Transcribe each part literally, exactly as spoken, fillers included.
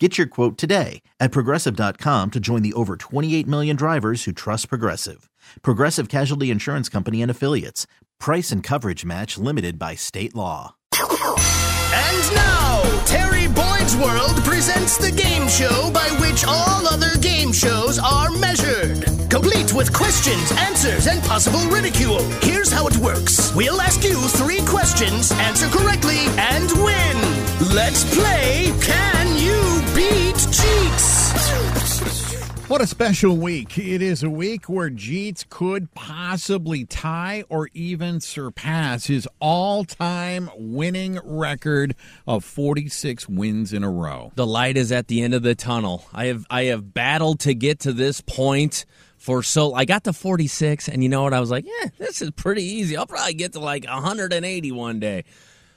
Get your quote today at Progressive dot com to join the over twenty-eight million drivers who trust Progressive. Progressive Casualty Insurance Company and Affiliates. Price and coverage match limited by state law. And now, Terry Boyd's World presents the game show by which all other game shows are measured. Complete with questions, answers, and possible ridicule. Here's how it works. We'll ask you three questions, answer correctly, and win. Let's play Can You Beat Jeets? What a special week. It is a week where Jeets could possibly tie or even surpass his all-time winning record of forty-six wins in a row. The light is at the end of the tunnel. I have I have battled to get to this point for so I got to forty-six, and you know what? I was like, yeah, this is pretty easy. I'll probably get to like one hundred eighty one day.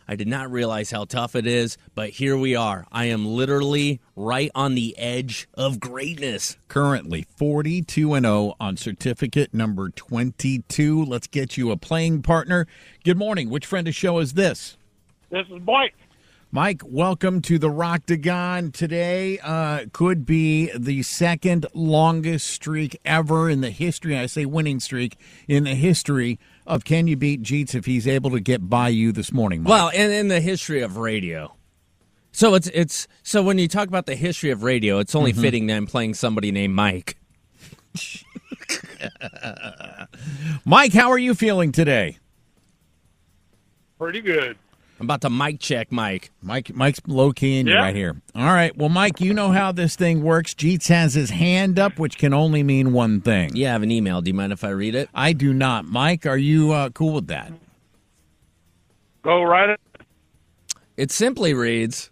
I did not realize how tough it is, but here we are. I am literally right on the edge of greatness. Currently forty-two and oh on certificate number twenty-two. Let's get you a playing partner. Good morning. Which friend of the show is this? This is Mike. Mike, welcome to the Rocktagon. Today uh, could be the second longest streak ever in the history, I say winning streak, in the history of Can You Beat Jeets if he's able to get by you this morning, Mike? Well, and in the history of radio. So it's it's so when you talk about the history of radio, it's only mm-hmm. fitting that I'm playing somebody named Mike. Mike, how are you feeling today? Pretty good. I'm about to mic check Mike. Mike Mike's low-keying you yeah. right here. All right. Well, Mike, you know how this thing works. Jeets has his hand up, which can only mean one thing. Yeah, I have an email. Do you mind if I read it? I do not. Mike, are you uh, cool with that? Go right ahead. It simply reads,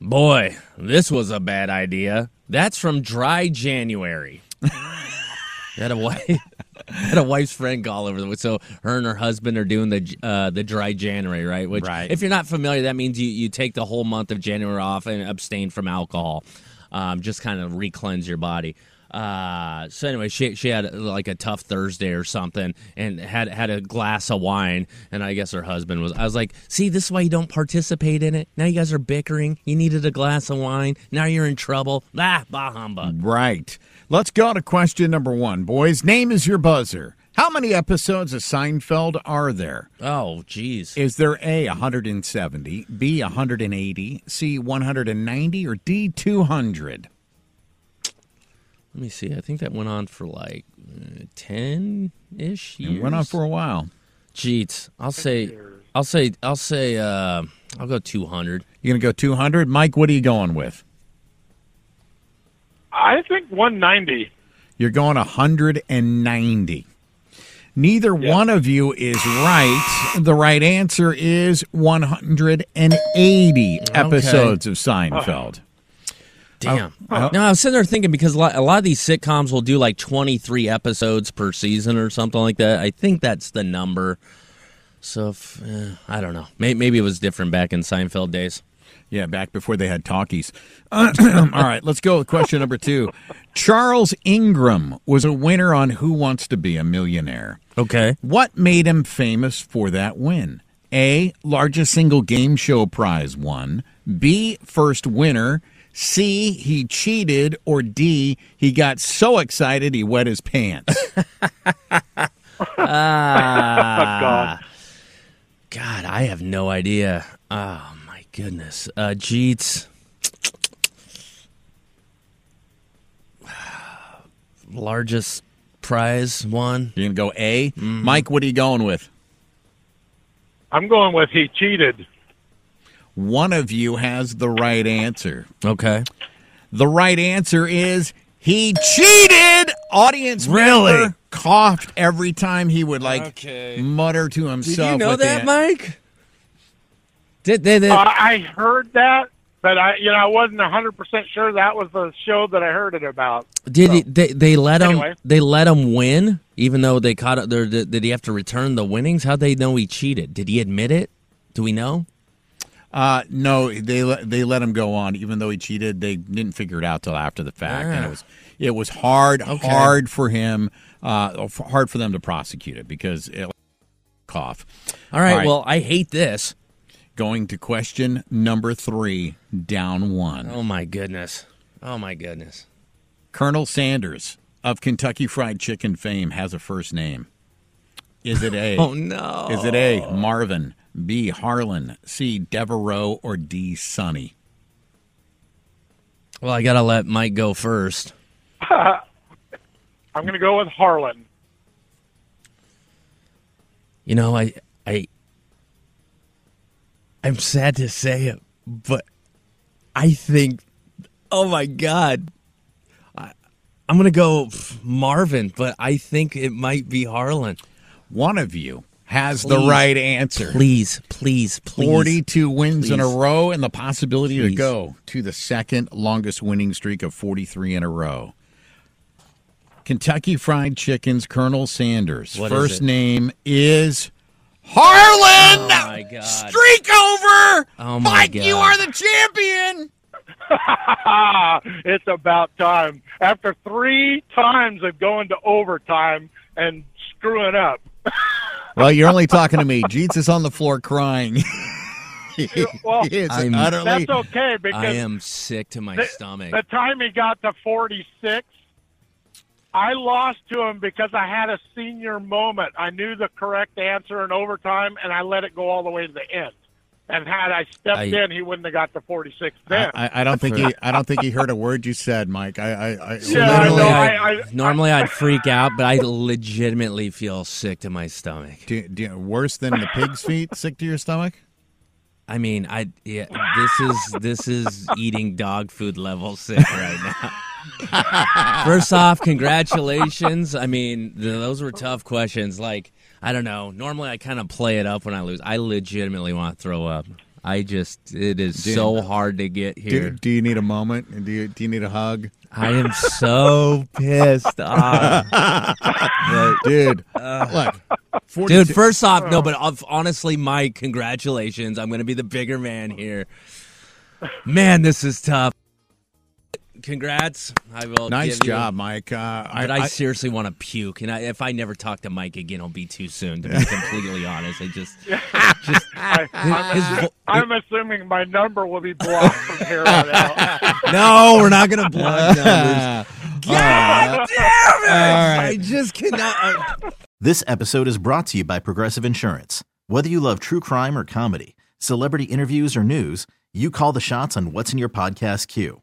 boy, this was a bad idea. That's from Dry January. Is that a wife? I had a wife's friend call over the way, so her and her husband are doing the uh, the Dry January, right? Which, right. If you're not familiar, that means you, you take the whole month of January off and abstain from alcohol, um, just kind of re-cleanse your body. Uh, so anyway, she she had like a tough Thursday or something, and had had a glass of wine, and I guess her husband was. I was like, see, this is why you don't participate in it. Now you guys are bickering. You needed a glass of wine. Now you're in trouble. Ah, bah humbug. Right. Let's go to question number one, boys. Name is your buzzer. How many episodes of Seinfeld are there? Oh, geez. Is there A, one hundred seventy, B, one hundred eighty, C, one hundred ninety, or D, two hundred? Let me see. I think that went on for like uh, ten-ish years. It went on for a while. Jeets, I'll say, I'll say, I'll say, uh, I'll go two hundred. You're going to go two hundred? Mike, what are you going with? I think one ninety. You're going one hundred ninety. Neither yep. one of you is right. The right answer is one hundred eighty okay. episodes of Seinfeld. Oh. Damn. Oh. No, I was sitting there thinking because a lot, a lot of these sitcoms will do like twenty-three episodes per season or something like that. I think that's the number. So, if, eh, I don't know. Maybe, maybe it was different back in Seinfeld days. Yeah, back before they had talkies. Uh, all right, let's go with question number two. Charles Ingram was a winner on Who Wants to Be a Millionaire. Okay. What made him famous for that win? A, largest single game show prize won. B, first winner. C, he cheated. Or D, he got so excited he wet his pants. Ah, God. God, I have no idea. Oh, my goodness. Uh, Jeets. Largest prize won. You're going to go A? Mm. Mike, what are you going with? I'm going with he cheated. One of you has the right answer. Okay. The right answer is he cheated. Audience really? Member coughed every time he would, like, okay. mutter to himself. Did you know that, it. Mike? Did they? they... Uh, I heard that, But I, you know, I wasn't one hundred percent sure that was the show that I heard it about. Did so. he, they they let anyway. him? They let him win, even though they caught up. Did he have to return the winnings? How'd they know he cheated? Did he admit it? Do we know? Uh, no, they they let him go on, even though he cheated. They didn't figure it out till after the fact, ah. and it was it was hard, okay. hard for him, uh, hard for them to prosecute it because it cough. All right. All right. Well, I hate this. Going to question number three, down one. Oh, my goodness. Oh, my goodness. Colonel Sanders of Kentucky Fried Chicken fame has a first name. Is it A? Oh, no. Is it A, Marvin, B, Harlan, C, Devereaux, or D, Sonny? Well, I got to let Mike go first. I'm going to go with Harlan. You know, I... I I'm sad to say it, but I think, oh, my God, I, I'm going to go Marvin, but I think it might be Harlan. One of you has please, the right answer. Please, please, please. forty-two wins please. in a row and the possibility please. to go to the second longest winning streak of forty-three in a row. Kentucky Fried Chicken's Colonel Sanders. What first name is... Harlan! Oh, my God. Streak over! Oh, my Mike, God. You are the champion! It's about time. After three times of going to overtime and screwing up. Well, you're only talking to me. Jeets is on the floor crying. Well, I'm, utterly, that's okay because... I am sick to my the, stomach. The time he got to forty-six... I lost to him because I had a senior moment. I knew the correct answer in overtime, and I let it go all the way to the end. And had I stepped I, in, he wouldn't have got to forty-six then. I, I don't think he. I don't think he heard a word you said, Mike. I. I, I, yeah, I, know, I, I normally I, I'd freak out, but I legitimately feel sick to my stomach. Do, do, worse than the pig's feet. Sick to your stomach. I mean, I. Yeah, this is this is eating dog food level sick right now. First off, congratulations. I mean, th- those were tough questions. Like, I don't know. Normally, I kind of play it up when I lose. I legitimately want to throw up. I just, it is do so you, hard to get here. Do, do you need a moment? Do you, do you need a hug? I am so pissed off. But, dude, uh, look. forty-two Dude, first off, no, but honestly, Mike, congratulations. I'm going to be the bigger man here. Man, this is tough. Congrats! I will. Nice give job, you. Mike. Uh, but I, I seriously want to puke, and I, if I never talk to Mike again, it'll be too soon. To be completely honest, I just, just I, I'm, his, assuming, his, I'm assuming my number will be blocked from here on out. No, we're not going to block numbers. God uh, damn it! Right. I just cannot. I... This episode is brought to you by Progressive Insurance. Whether you love true crime or comedy, celebrity interviews or news, you call the shots on what's in your podcast queue.